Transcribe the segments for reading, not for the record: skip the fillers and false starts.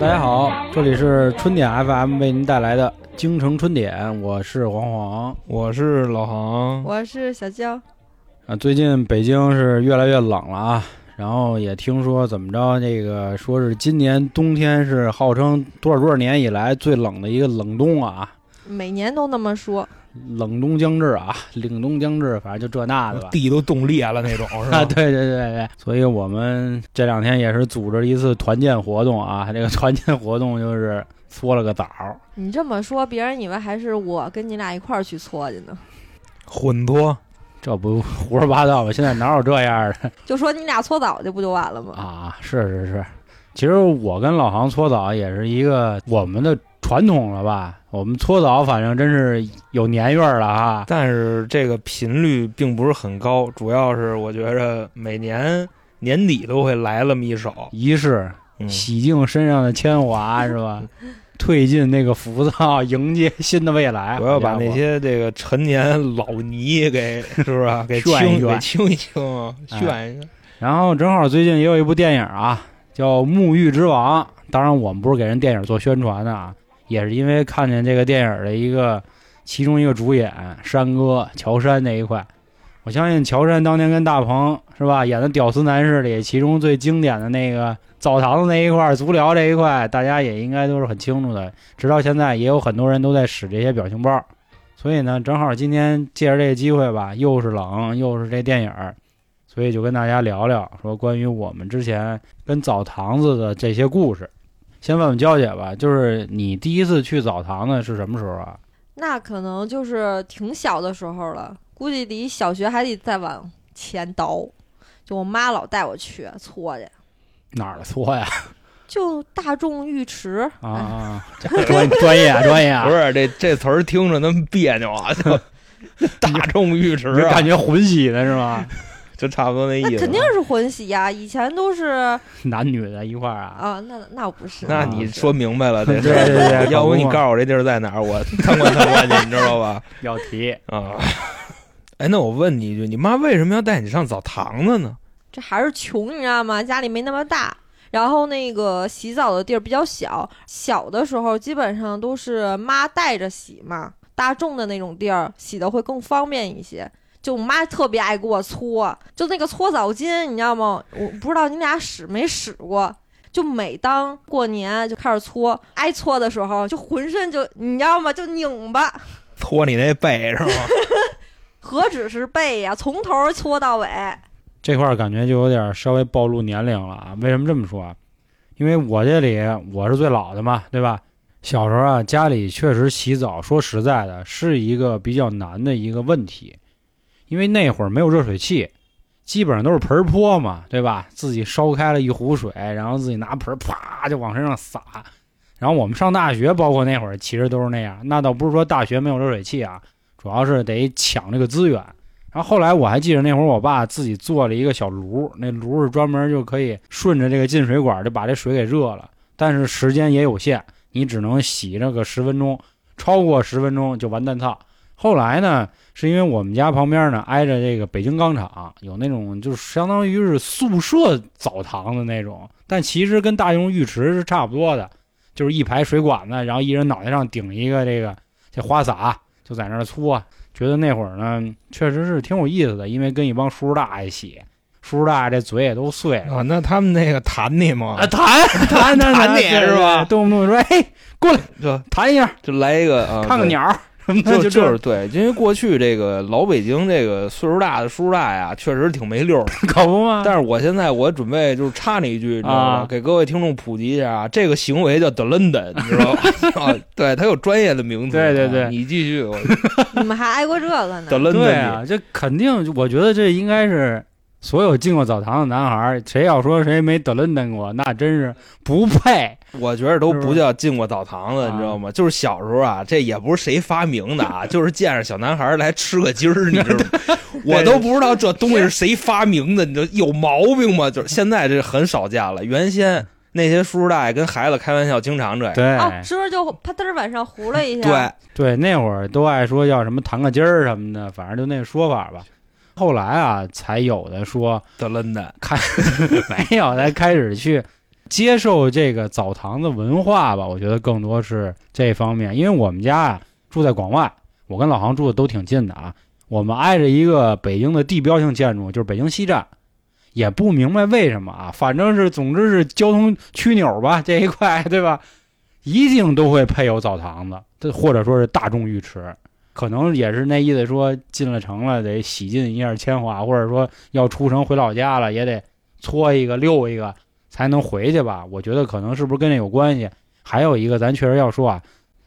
大家好，这里是春点 FM 为您带来的京城春点，我是黄黄，我是老航，我是小娇。最近北京是越来越冷了啊，然后也听说怎么着，那个说是今年冬天是号称多少年以来最冷的一个冷冬啊，每年都那么说。冷冬将至啊，冷冬将至，反正就这那的吧，地都冻裂了那种，是吧？对，所以我们这两天也是组织一次团建活动啊，这个团建活动就是搓了个澡。你这么说，别人以为还是我跟你俩一块儿去搓去呢，混搓，这不胡说八道吧？现在哪有这样的？就说你俩搓澡去不就完了吗？啊，是，其实我跟老航搓澡也是一个我们的传统了吧。我们搓澡反正真是有年月了哈，但是这个频率并不是很高，主要是我觉着每年年底都会来了一手仪式，洗净身上的铅华是吧？褪尽那个浮躁，迎接新的未来。我要把那些这个陈年老泥给是不是给清一清啊，炫一下。然后正好最近也有一部电影啊，叫《沐浴之王》，当然我们不是给人电影做宣传的啊。也是因为看见这个电影的其中一个主演山哥乔杉那一块，我相信乔杉当年跟大鹏是吧演的《屌丝男士》里，其中最经典的那个澡堂子那一块、足疗这一块，大家也应该都是很清楚的。直到现在，也有很多人都在使这些表情包。所以呢，正好今天借着这个机会吧，又是冷又是这电影，所以就跟大家聊聊说关于我们之前跟澡堂子的这些故事。先问问娇姐吧，就是你第一次去澡堂呢是什么时候啊？那可能就是挺小的时候了，估计离小学还得再往前倒。就我妈老带我去搓去。哪儿的搓呀？就大众浴池啊，专业啊！不是这词儿听着那么别扭啊，就大众浴池、啊，感觉混洗的是吗？就差不多那意思，那肯定是混洗呀、啊！以前都是男女的一块儿啊。啊，那不是。那你说明白了，对，要不你告诉我这地儿在哪儿，我参观去，你知道吧？要提啊！哎，那我问你一句，你妈为什么要带你上澡堂子呢？这还是穷，你知道吗？家里没那么大，然后那个洗澡的地儿比较小。小的时候基本上都是妈带着洗嘛，大众的那种地儿洗的会更方便一些。就我妈特别爱给我搓，就那个搓澡巾，你知道吗？我不知道你俩使没使过。就每当过年就开始搓，挨搓的时候就浑身就你知道吗？就拧巴。搓你那背是吗？何止是背呀、啊，从头搓到尾。这块感觉就有点稍微暴露年龄了啊！为什么这么说啊？因为我这里我是最老的嘛，对吧？小时候啊，家里确实洗澡，说实在的，是一个比较难的一个问题。因为那会儿没有热水器，基本上都是盆泼嘛，对吧？自己烧开了一壶水，然后自己拿盆啪就往身上洒。然后我们上大学，包括那会儿其实都是那样。那倒不是说大学没有热水器啊，主要是得抢这个资源。然后后来我还记得那会儿我爸自己做了一个小炉，那炉是专门就可以顺着这个进水管就把这水给热了，但是时间也有限，你只能洗那个10分钟，超过10分钟就完蛋操。后来呢，是因为我们家旁边呢挨着这个北京钢厂，有那种就是相当于是宿舍澡堂的那种，但其实跟大众浴池是差不多的，就是一排水管子，然后一人脑袋上顶一个这花洒，就在那儿搓。觉得那会儿呢，确实是挺有意思的，因为跟一帮叔叔大一起，叔叔大这嘴也都碎了。啊，那他们那个弹你吗？啊，弹你是吧？动不动说哎过来就弹一下，就来一个、看个鸟。就是对，因为过去这个老北京这个岁数大的叔大呀，确实挺没溜的，可不吗？但是我现在我准备就是插你一句，你知道吗？给各位听众普及一下啊，这个行为叫 delenda， 你知道吗？啊，对，它有专业的名字。对，你继续。你们还挨过这个呢 ？delenda， 对啊，这肯定，我觉得这应该是所有进过澡堂的男孩，谁要说谁没 delenda 过，那真是不配。我觉得都不叫进过澡堂子，你知道吗？就是小时候啊，这也不是谁发明的啊，就是见着小男孩来吃个鸡儿，你知道吗？我都不知道这东西是谁发明的，你就有毛病吗？就是现在这很少见了，原先那些叔叔大爷跟孩子开玩笑，经常这样。对啊，是不是就啪嗒晚上糊了一下？对，那会儿都爱说叫什么弹个鸡儿什么的，反正就那说法吧。后来啊，才有的说德伦的，没有才开始去。接受这个澡堂子文化吧，我觉得更多是这方面。因为我们家啊住在广外，我跟老航住的都挺近的啊，我们挨着一个北京的地标性建筑，就是北京西站，也不明白为什么啊，反正是总之是交通枢纽吧，这一块对吧，一定都会配有澡堂子，或者说是大众浴池，可能也是那意思，说进了城了得洗尽一二铅华，或者说要出城回老家了也得搓一个溜一个才能回去吧，我觉得可能是不是跟这有关系。还有一个咱确实要说啊，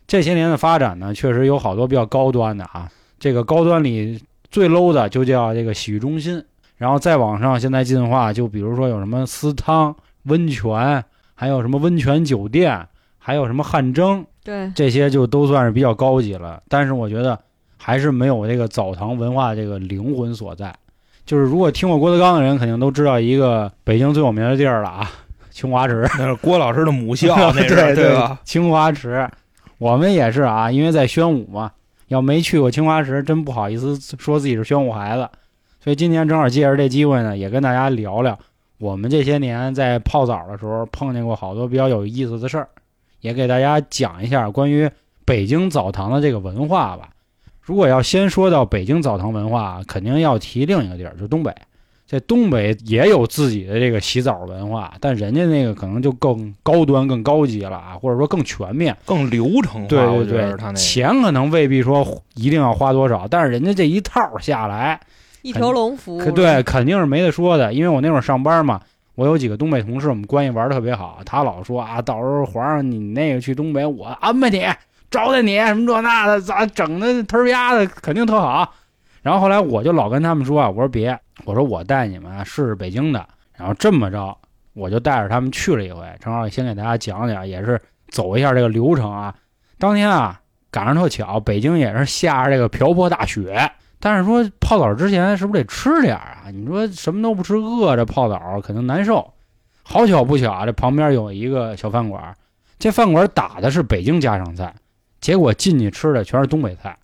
这些年的发展呢确实有好多比较高端的啊，这个高端里最 low 的就叫这个洗浴中心，然后再往上现在进化，就比如说有什么私汤温泉，还有什么温泉酒店，还有什么汗蒸，对，这些就都算是比较高级了。但是我觉得还是没有这个澡堂文化这个灵魂所在。就是如果听过郭德纲的人肯定都知道一个北京最有名的地儿了啊，清华池，那是郭老师的母校那是对对吧，清华池我们也是啊，因为在宣武嘛，要没去过清华池真不好意思说自己是宣武孩子，所以今天正好借着这机会呢，也跟大家聊聊我们这些年在泡澡的时候碰见过好多比较有意思的事儿，也给大家讲一下关于北京澡堂的这个文化吧。如果要先说到北京澡堂文化，肯定要提另一个地儿，就是东北。在东北也有自己的这个洗澡文化，但人家那个可能就更高端更高级了啊，或者说更全面更流程化，对对对，我觉得他那个钱可能未必说一定要花多少，但是人家这一套下来一条龙服务，对，肯定是没得说的。因为我那会儿上班嘛，我有几个东北同事，我们关系玩得特别好，他老说啊，到时候皇上你那个去东北我安排你招待你什么这那的，咋整的忒儿丫的肯定特好。然后后来我就老跟他们说啊，我说别，我说我带你们试试北京的。然后这么着我就带着他们去了一回，正好先给大家讲讲，也是走一下这个流程啊。当天啊赶上特巧，北京也是下着这个瓢泼大雪，但是说泡澡之前是不是得吃点啊，你说什么都不吃饿着泡澡肯定难受。好巧不巧啊，这旁边有一个小饭馆，这饭馆打的是北京家常菜，结果进去吃的全是东北菜。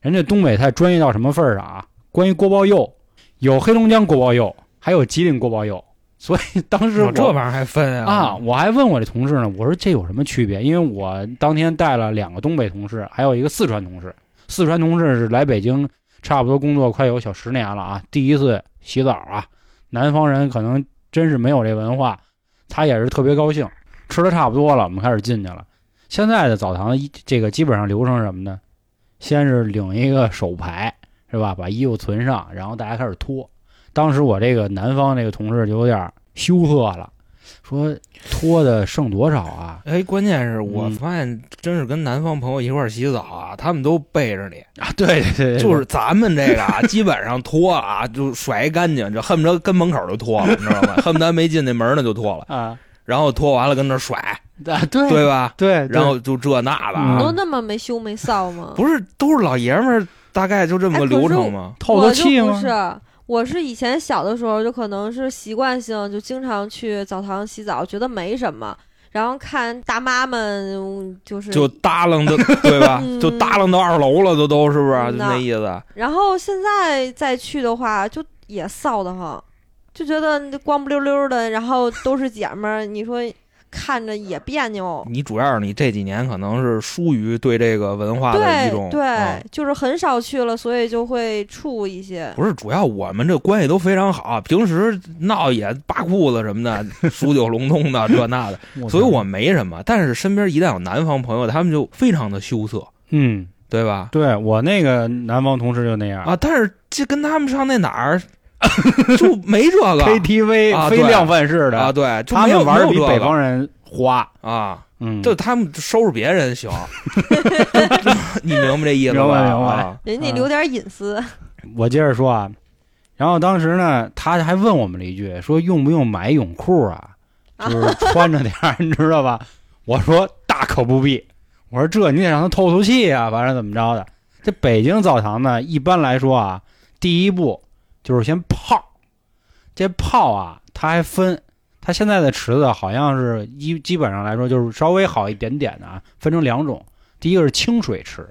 人家东北菜专业到什么份儿上啊，关于锅包肉有黑龙江锅包肉还有吉林锅包肉，所以当时我这玩意儿还分啊，我还问我这同事呢，我说这有什么区别，因为我当天带了两个东北同事还有一个四川同事，四川同事是来北京差不多工作快有小10年了啊，第一次洗澡啊，南方人可能真是没有这文化，他也是特别高兴，吃的差不多了我们开始进去了。现在的澡堂这个基本上流程什么呢，先是领一个手牌是吧，把衣服存上，然后大家开始脱。当时我这个南方这个同事就有点羞涩了，说脱的剩多少啊？哎，关键是我发现真是跟南方朋友一块儿洗澡啊，他们都背着你啊，对对对，就是咱们这个啊，基本上脱啊就甩干净，就恨不得跟门口就脱了，你知道吗？恨不得没进那门呢就脱了啊，然后脱完了跟那甩啊，对对吧？对，然后就这那的，你都那么没羞没臊吗？不是，都是老爷们儿，大概就这么个流程吗？透透气吗？不是。我是以前小的时候就可能是习惯性就经常去澡堂洗澡，觉得没什么，然后看大妈们就搭楞的对吧就搭楞到2楼了都是不是就那意思。然后现在再去的话就也臊得慌，就觉得光不溜溜的，然后都是姐们儿，你说看着也别扭。你主要是你这几年可能是疏于对这个文化的一种，对，就是很少去了，所以就会怵一些。不是，主要我们这关系都非常好，平时闹也扒裤子什么的，数九龙通的这那的，所以我没什么。但是身边一旦有南方朋友，他们就非常的羞涩，嗯，对吧？对，我那个南方同事就那样啊，但是这跟他们上那哪儿？就没这个 KTV、啊、非量贩式的啊，对，就他们玩的比北方人花啊，嗯，就他们收拾别人行你明白这意思吗？明白，人家留点隐私。我接着说啊，然后当时呢，他还问我们了一句，说用不用买泳裤啊？就是穿着点，你知道吧？我说大可不必，我说这你得让他透透气啊，反正怎么着的。这北京澡堂呢，一般来说啊，第一步。就是先泡，这泡啊，它还分，它现在的池子好像是基本上来说就是稍微好一点点的啊，分成2种，第一个是清水池，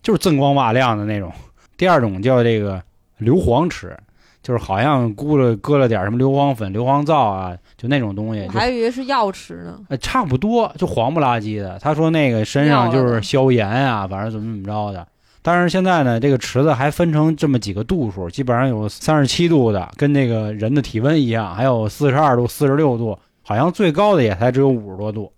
就是锃光瓦亮的那种；第2种叫这个硫磺池，就是好像搁了点什么硫磺粉、硫磺皂啊，就那种东西。我还以为是药吃呢。差不多，就黄不拉几的。他说那个身上就是消炎啊，反正怎么着的。但是现在呢，这个池子还分成这么几个度数，基本上有37度的，跟那个人的体温一样，还有42度、46度，好像最高的也才只有50多度。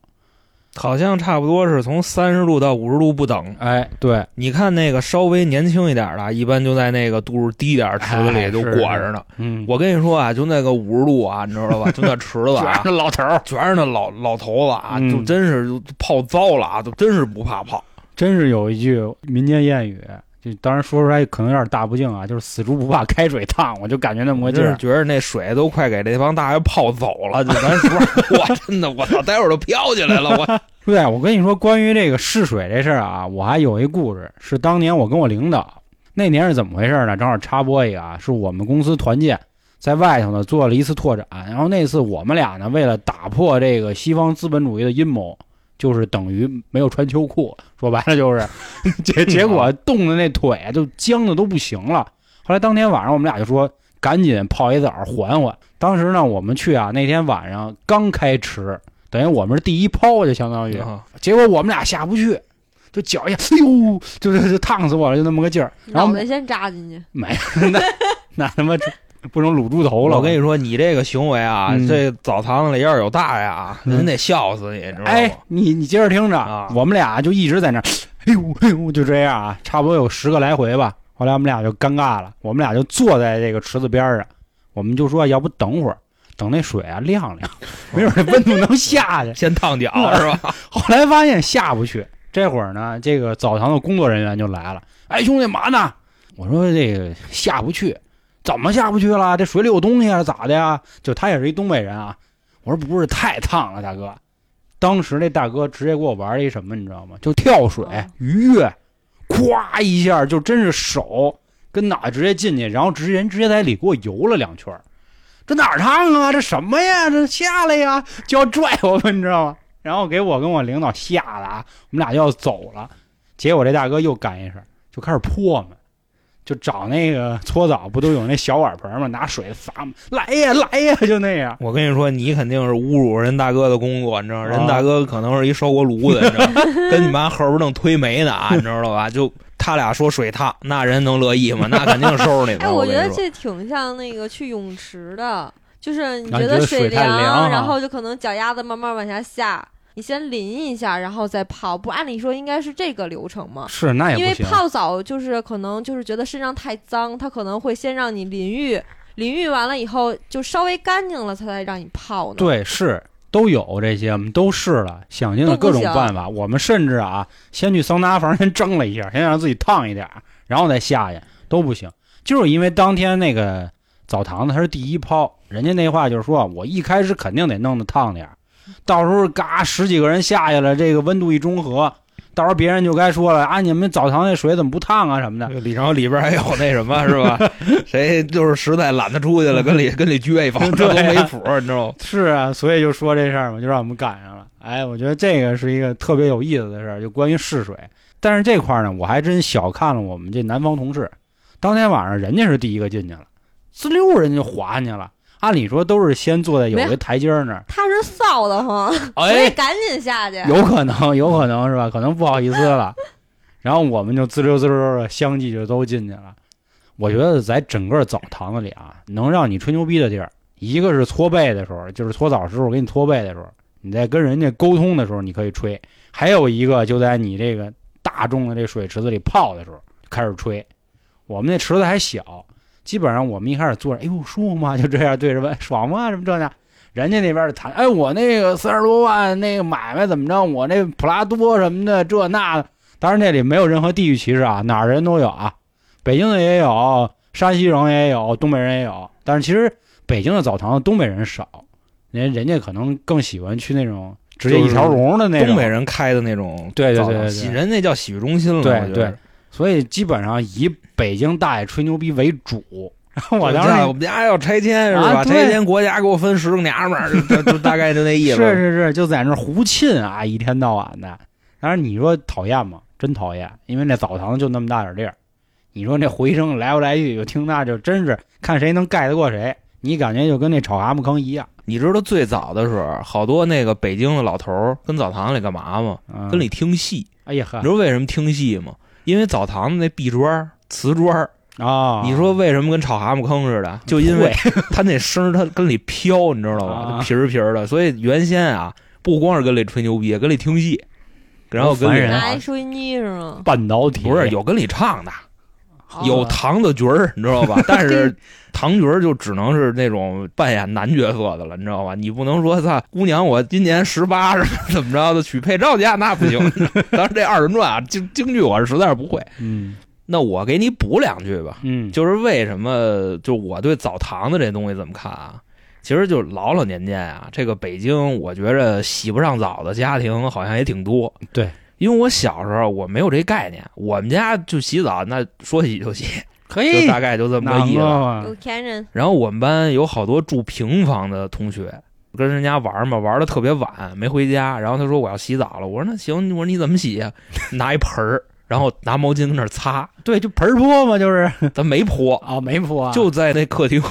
好像差不多是从30度到50度不等。哎，对，你看那个稍微年轻一点的，一般就在那个度数低点池子里就裹着呢。嗯，我跟你说啊，就那个50度啊，你知道吧？就那池子啊，全是老头，全是那老头子啊，就真是就泡糟了啊，就真是不怕泡。真是有一句民间谚语，就当然说出来可能有点大不敬啊，就是死猪不怕开水烫，我就感觉那魔劲儿，觉得那水都快给这帮大爷泡走了，就咱说，哇，真的，我操，待会儿都飘起来了，我。对，我跟你说，关于这个试水这事儿啊，我还有一故事，是当年我跟我领导那年是怎么回事呢？正好插播一个啊，是我们公司团建，在外头呢做了一次拓展，然后那次我们俩呢为了打破这个西方资本主义的阴谋。就是等于没有穿秋裤，说白了就是结果冻的那腿就僵的都不行了。后来当天晚上我们俩就说赶紧泡一澡缓缓。当时呢我们去啊，那天晚上刚开池，等于我们是第一泡就相当于，结果我们俩下不去，就脚一下，哎呦，就烫死我了，就那么个劲儿。脑袋先扎进去，没那他妈。不能卤猪头了！我跟你说，你这个行为啊，这澡堂子里要是有大爷啊，人得笑死你，知道吗？哎，你接着听着，我们俩就一直在那，哎呦哎呦，就这样啊，差不多有10个来回吧。后来我们俩就尴尬了，我们俩就坐在这个池子边上，我们就说要不等会儿，等那水啊晾晾，没准那温度能下去，先烫脚是吧？后来发现下不去，这会儿呢，这个澡堂的工作人员就来了，哎，兄弟嘛呢？我说这个下不去。怎么下不去了？这水里有东西啊，咋的呀？就他也是一东北人啊。我说不是太烫了，大哥。当时那大哥直接给我玩了一什么，你知道吗？就跳水鱼跃，咵一下就真是手跟脑袋直接进去，然后直接在里给我游了2圈。这哪烫啊？这什么呀？这下来呀，就要拽我们，你知道吗？然后给我跟我领导吓得啊，我们俩就要走了。结果这大哥又干一事，就开始泼我们。就找那个搓澡不都有那小碗盆吗？拿水洒嘛，来呀来呀，就那样。我跟你说，你肯定是侮辱人大哥的工作，你知道吗？人大哥可能是一烧锅炉子，你知道吗？跟你妈后边正推煤呢啊，你知道吧？就他俩说水烫，那人能乐意吗？那肯定收拾你。哎，我觉得这挺像那个去泳池的，就是你觉得水凉，啊、然后就可能脚丫子慢慢往下下。你先淋一下，然后再泡，不按理说应该是这个流程吗？是，那也不行。因为泡澡就是可能就是觉得身上太脏，它可能会先让你淋浴，淋浴完了以后就稍微干净了，才来让你泡呢。对，是都有这些，我们都试了，想尽了各种办法。我们甚至啊，先去桑拿房先蒸了一下，先让自己烫一点，然后再下去都不行。就是因为当天那个澡堂子它是第一泡，人家那话就是说我一开始肯定得弄得烫点。到时候嘎10几个人下去了，这个温度一中和，到时候别人就该说了啊，你们澡堂那水怎么不烫啊什么的。然后里边还有那什么是吧？谁就是实在懒得出去了，跟里撅一房，这都没谱，你知道吗？是啊，所以就说这事儿嘛，就让我们赶上了。哎，我觉得这个是一个特别有意思的事儿，就关于试水。但是这块呢，我还真小看了我们这南方同事。当天晚上人家是第一个进去了，滋溜人家就滑进去了。按理说都是先坐在有一个台阶那儿，他是臊得慌，所以赶紧下去。有可能是吧？可能不好意思了。然后我们就滋溜滋溜的，相继就都进去了。我觉得在整个澡堂子里啊，能让你吹牛逼的地儿，一个是搓背的时候，就是搓澡时候给你搓背的时候，你在跟人家沟通的时候你可以吹；还有一个就在你这个大众的这水池子里泡的时候开始吹。我们那池子还小。基本上我们一开始坐着，哎呦舒服吗？就这样对着问爽吗？什么这样，人家那边谈，哎我那个40多万那个买卖怎么着？我那普拉多什么的这那的。当然这里没有任何地域歧视啊，哪儿人都有啊，北京的也有，山西人也有，东北人也有。但是其实北京的澡堂东北人少，人家可能更喜欢去那种直接一条龙的那种，就是、东北人开的那种，对对 对, 对，人那叫洗浴中心了，对对。所以基本上以北京大爷吹牛逼为主。我当时我们家要拆迁是吧？拆迁国家给我分10个娘们儿，就大概就那意思。是是是，就在那胡沁啊，一天到晚的。当然你说讨厌吗？真讨厌，因为那澡堂就那么大点地儿，你说那回声来不来去，有听那就真是看谁能盖得过谁，你感觉就跟那炒蛤蟆坑一样。你知道最早的时候好多那个北京的老头跟澡堂里干嘛吗？跟里听戏。哎呀呵，你知道为什么听戏吗？因为澡堂子那壁砖瓷砖啊，你说为什么跟炒蛤蟆坑似的？就因为它那声它跟里飘，你知道吧？皮儿皮儿的。所以原先啊，不光是跟里吹牛逼，跟里听戏，然后跟里拿收音机是吗？半导体不是有跟里唱的。有唐的角儿，你知道吧？但是唐角儿就只能是那种扮演男角色的了，你知道吧？你不能说他姑娘我今年18什么怎么着的娶配赵家，那不行。当然这二人转啊京剧我是实在是不会。嗯，那我给你补两句吧。嗯，就是为什么就我对澡堂的这东西怎么看啊？其实就老老年间啊，这个北京我觉着洗不上澡的家庭好像也挺多。对。因为我小时候我没有这概念，我们家就洗澡，那说洗就洗，可以，就大概就这么个意思。有钱人。然后我们班有好多住平房的同学，跟人家玩嘛，玩的特别晚，没回家。然后他说我要洗澡了，我说那行，我说你怎么洗呀？拿一盆儿，然后拿毛巾跟那儿擦。对，就盆泼嘛，就是咱没泼啊、哦，没泼、啊，就在那客厅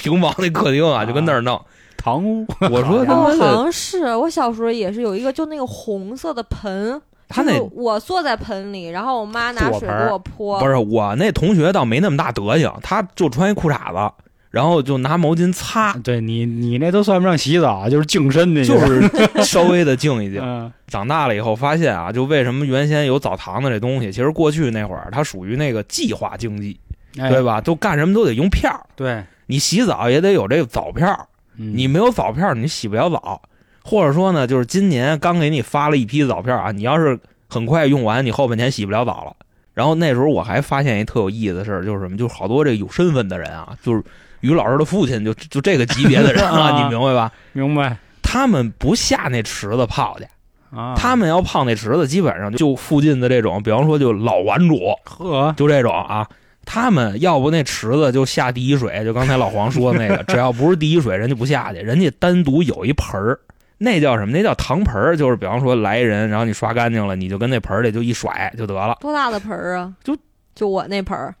平房那客厅啊，就跟那儿弄。啊堂屋，我说他们好像是我小时候也是有一个，就那个红色的盆。他那、就是、我坐在盆里，然后我妈拿水给我泼。不是我那同学倒没那么大德行，他就穿一裤衩子，然后就拿毛巾擦。对你那都算不上洗澡，就是净身的，就是稍微的净一净。长大了以后发现啊，就为什么原先有澡堂的这东西，其实过去那会儿它属于那个计划经济，哎、对吧？都干什么都得用票，对你洗澡也得有这个澡票，你没有澡票你洗不了澡。或者说呢，就是今年刚给你发了一批澡票啊，你要是很快用完，你后半年洗不了澡了。然后那时候我还发现一特有意思的事，就是什么，就是好多这有身份的人啊，就是于老师的父亲，就这个级别的人啊，你明白吧？明白。他们不下那池子泡去啊，他们要泡那池子，基本上就附近的这种，比方说就老顽主，就这种啊。他们要不那池子就下第一水，就刚才老黄说那个，只要不是第一水，人家不下去，人家单独有一盆儿，那叫什么？那叫堂盆儿，就是比方说来人，然后你刷干净了，你就跟那盆儿里就一甩就得了。多大的盆儿啊？就我那盆儿。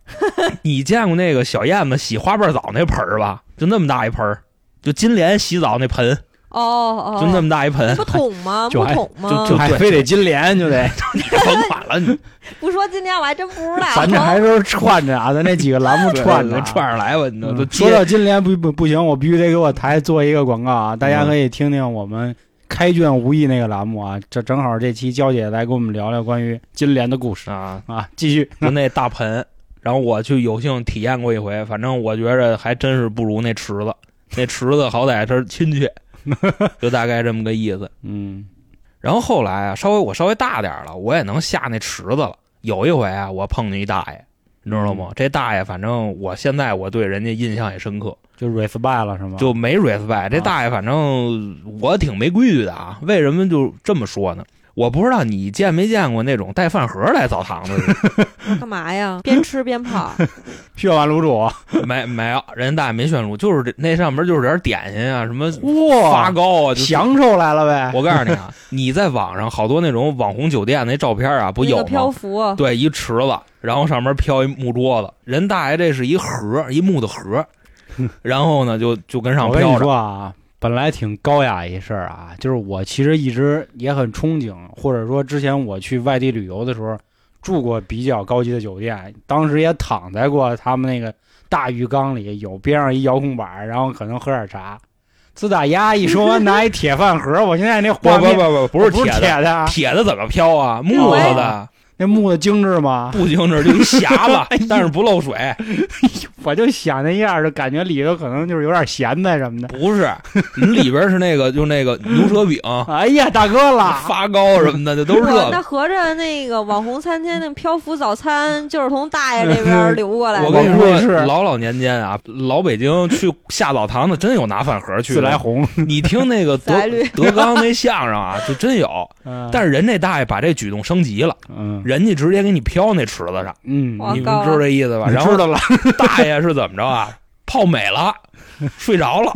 你见过那个小燕子洗花瓣澡那盆儿吧？就那么大一盆儿，就金莲洗澡那盆。哦，就那么大一盆，不桶吗？不桶吗？就还非得金莲就得，你甭管了你。不说金莲我还真不知道。咱这还是串着啊，咱那几个栏目串着串上来吧。你说到金莲不行，我必须得给我台做一个广告啊！大家可以听听我们开卷无益那个栏目啊，这正好这期娇姐来跟我们聊聊关于金莲的故事啊！继续，就那大盆，然后我去有幸体验过一回，反正我觉着还真是不如那池子，那池子好歹是亲戚。就大概这么个意思，嗯。然后后来啊，我稍微大点了，我也能下那池子了。有一回啊，我碰见一大爷，你知道吗？这大爷，反正我现在我对人家印象也深刻，就 respect 了是吗？就没 respect。这大爷，反正我挺没规矩的啊。为什么就这么说呢？我不知道你见没见过那种带饭盒来澡堂子的。干嘛呀？边吃边跑。血碗卤煮？没有，人家大爷没炫卤，就是那上面就是点点心啊，什么发糕啊，就是、享受来了呗。我告诉你啊，你在网上好多那种网红酒店那照片啊，不有吗？那个、漂浮、啊。对，一池子，然后上面飘一木桌子。人大爷这是一盒，一木的盒，然后呢就跟上飘着啊。本来挺高雅一事儿啊，就是我其实一直也很憧憬，或者说之前我去外地旅游的时候住过比较高级的酒店，当时也躺在过他们那个大浴缸里，有边上一遥控板，然后可能喝点茶。自打丫一说拿一铁饭盒，我现在那画面不是铁的，铁的怎么飘啊？木头的。那木的精致吗？不精致，就一匣子，但是不漏水。我就想那样的感觉，里头可能就是有点咸菜什么的。不是，里边是那个，就那个牛舌饼。哎呀，大哥啦，发糕什么的，这都是这个。那合着那个网红餐厅那漂浮早餐，就是从大爷这边流过来的。我跟你说，老年间啊，老北京去下澡堂子真有拿饭盒去。自来红，你听那个德刚那相声啊，就真有。但是人这大爷把这举动升级了。嗯。人家直接给你飘那池子上，嗯，你们知道这意思吧？然后知道了，大爷是怎么着啊？泡美了，睡着了，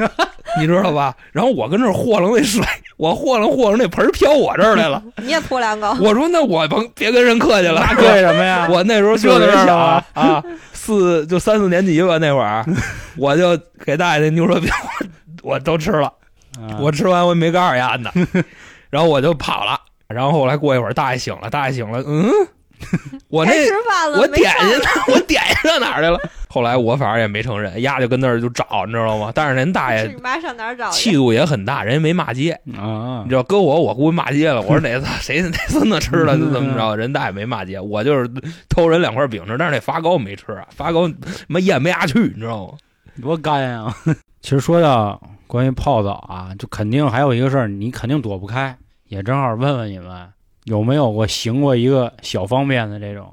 你知道吧？然后我跟这和楞那水，我和楞那盆飘我这儿来了。你也泼两个？我说那我甭别跟人客气了，那对什么呀？我那时候就小啊，就3、4年级吧，那会儿我就给大爷那牛舌饼我都吃了，我吃完我没个二丫的，然后我就跑了。然后后来过一会儿，大爷醒了，嗯。我那我点下哪儿来了？后来我反正也没承认，丫就跟那儿就找，你知道吗？但是人大爷上哪儿找，气度也很大，人也没骂街啊。你知道，搁我估计骂街了。我说哪孙子吃了就怎么着？人大爷没骂街，我就是偷人两块饼吃，但是那发糕没吃啊，发糕没咽没下去，你知道吗？多干呀！其实说到关于泡澡啊，就肯定还有一个事儿，你肯定躲不开，也正好问问你们。有没有过行过一个小方便的这种？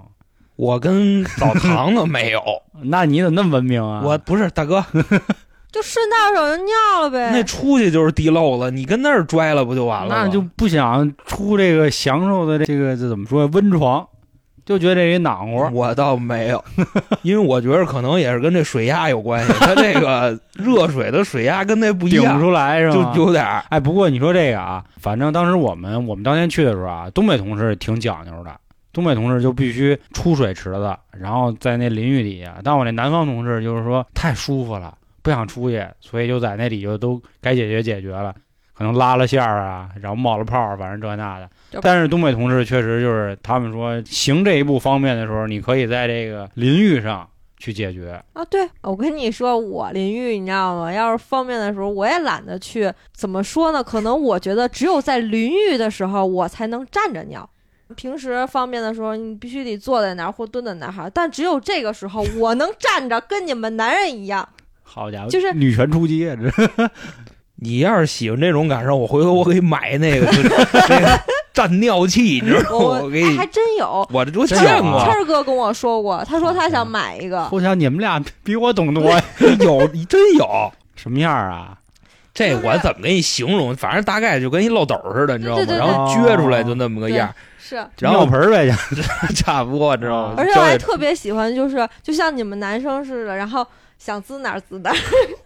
我跟澡堂子没有。那你怎么那么文明啊？我不是大哥，就顺道手就尿了呗。那出去就是地漏了，你跟那儿拽了不就完了？那就不想出这个享受的这怎么说温床，就觉得这一暖和。我倒没有，因为我觉得可能也是跟这水压有关系。它这个热水的水压跟那不一样，顶出来是吧？就有点哎，不过你说这个啊。反正当时我们当天去的时候啊，东北同事挺讲究的，东北同事就必须出水池子，然后在那淋浴底下。但我那南方同事就是说太舒服了，不想出去，所以就在那里就都该解决了，可能拉了线儿啊，然后冒了泡，反正这那的。但是东北同事确实就是他们说行这一步方便的时候，你可以在这个淋浴上去解决啊！对，我跟你说，我淋浴你知道吗？要是方便的时候，我也懒得去。怎么说呢？可能我觉得只有在淋浴的时候，我才能站着尿。平时方便的时候，你必须得坐在哪儿或蹲在哪儿哈。但只有这个时候，我能站着，跟你们男人一样。好家伙，就是女权出击啊！这你要是喜欢这种感受，我回头我给买那个。站尿器，你知道吗？我给你、哎、还真有，我这都见过。谦哥跟我说过，他说他想买一个。我想你们俩比我懂多呀，有真有什么样啊？这我怎么给你形容？反正大概就跟一漏斗似的，你知道吗？对对对对，然后撅出来就那么个样。哦是尿盆呗，差不多知道吗？而且我还特别喜欢，就是就像你们男生似的，然后想滋哪儿滋哪儿。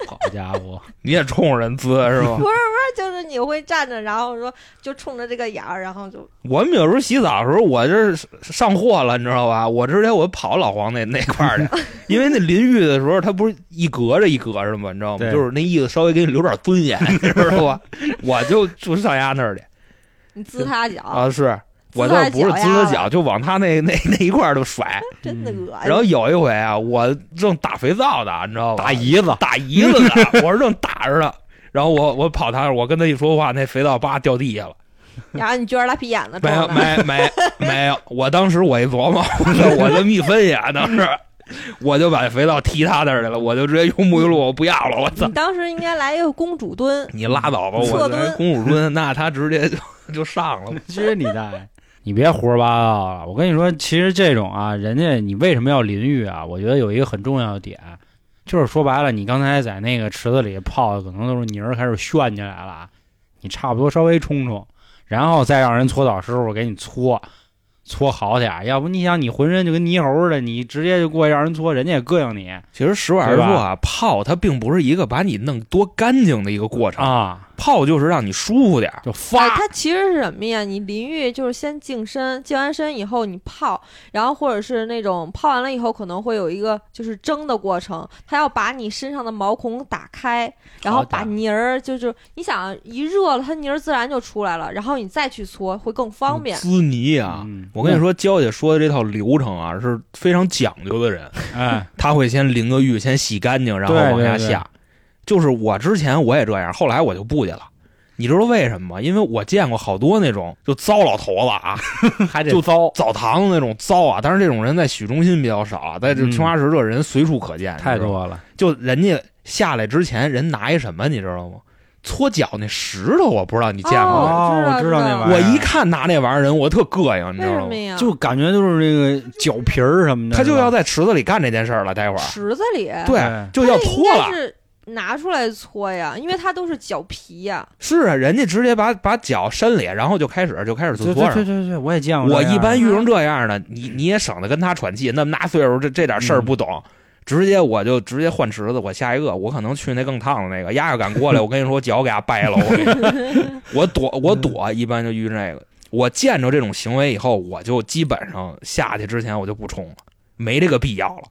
好家伙，你也冲着人滋是吧？不是，就是你会站着，然后说就冲着这个眼儿，然后就。我们有时候洗澡的时候，我这上货了，你知道吧？我之前我跑老黄那块儿去，因为那淋浴的时候，它不是一隔着一隔着吗？你知道吗？就是那意思，稍微给你留点尊严，知道吧？我就上丫那儿去，你滋他脚啊是。我倒不是滋他脚，就往他那一块儿就甩，真的恶心。然后有一回啊，我正打肥皂的，你知道吧？打姨子的，我是正打着呢。然后我跑他，我跟他一说话，那肥皂叭掉地下了。然后你撅着拉皮眼子？没有。我当时我一琢磨，我这一分呀，当时我就把肥皂踢他那儿去了，我就直接用沐浴露，我不要了，我操！你当时应该来一个公主蹲。你拉倒吧，我来公主蹲，那他直接就上了。其实你在。你别胡说八道了，我跟你说，其实这种啊，人家你为什么要淋浴啊？我觉得有一个很重要的点，就是说白了，你刚才在那个池子里泡的，可能都是泥儿开始旋起来了，你差不多稍微冲，然后再让人搓澡师傅给你搓好点，要不你想你浑身就跟泥猴似的，你直接就过去让人搓，人家也膈应你。其实实话实说啊，泡它并不是一个把你弄多干净的一个过程啊。泡就是让你舒服点，就发、哎。它其实是什么呀？你淋浴就是先净身，净完身以后你泡，然后或者是那种泡完了以后可能会有一个就是蒸的过程，它要把你身上的毛孔打开，然后把泥儿就是你想一热了，它泥儿自然就出来了，然后你再去搓会更方便。滋泥啊！我跟你说，娇姐说的这套流程啊是非常讲究的人，哎，他会先淋个浴，先洗干净，然后往下下。对对对，就是我之前我也这样，后来我就不去了，你知道为什么吗？因为我见过好多那种就糟老头子啊，还得就糟澡堂那种糟啊。但是这种人在许中心比较少，在这青花石这人随处可见，太多了。就人家下来之前，人拿一什么，你知道吗？搓脚那石头，我不知道你见过没？哦，我知道那玩意儿。我一看拿那玩意儿人，我特膈应，你知道吗？就感觉就是这个脚皮儿什么的。他就要在池子里干这件事了，待会儿。池子里？对，就要脱了。拿出来搓呀，因为它都是脚皮呀。是啊，人家直接把脚伸里，然后就开始搓。对，我也见过。我一般遇上这样的，你也省得跟他喘气。那么大岁数，这点事儿不懂，我就直接换池子，我下一个我可能去那更烫的那个，丫丫敢过来我跟你说我脚给他掰了，我躲一般就遇这个。我见着这种行为以后，我就基本上下去之前我就不冲了，没这个必要了。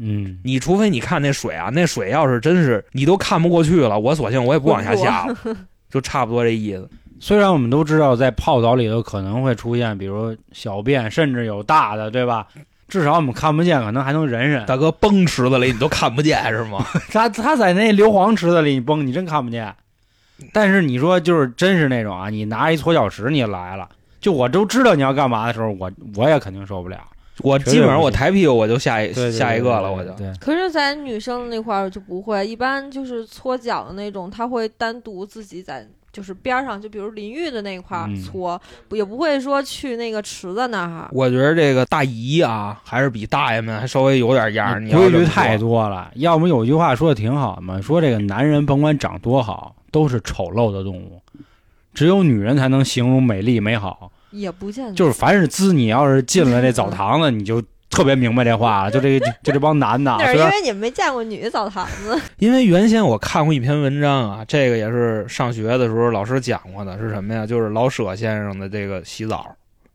嗯，你除非你看那水啊，那水要是真是你都看不过去了，我索性我也不往下下了，就差不多这意思。虽然我们都知道在泡澡里头可能会出现比如小便，甚至有大的，对吧？至少我们看不见，可能还能忍忍。大哥崩池子里你都看不见是吗？他在那硫磺池子里你崩你真看不见。但是你说就是真是那种啊，你拿一搓脚石你来了，就我都知道你要干嘛的时候，我也肯定受不了。我基本上我抬屁股我就下一个了，我就。对。可是在女生那块儿就不会，一般就是搓脚的那种，他会单独自己在就是边上，就比如淋浴的那块搓，也不会说去那个池子那儿。我觉得这个大姨啊，还是比大爷们还稍微有点样儿，规矩太多了。要么有句话说的挺好嘛，说这个男人甭管长多好，都是丑陋的动物，只有女人才能形容美丽美好。也不见得，就是凡是滋你要是进了这澡堂子，你就特别明白这话了。就这帮男的，那是因为你们没见过女澡堂子。因为原先我看过一篇文章啊，这个也是上学的时候老师讲过的，是什么呀？就是老舍先生的这个洗澡，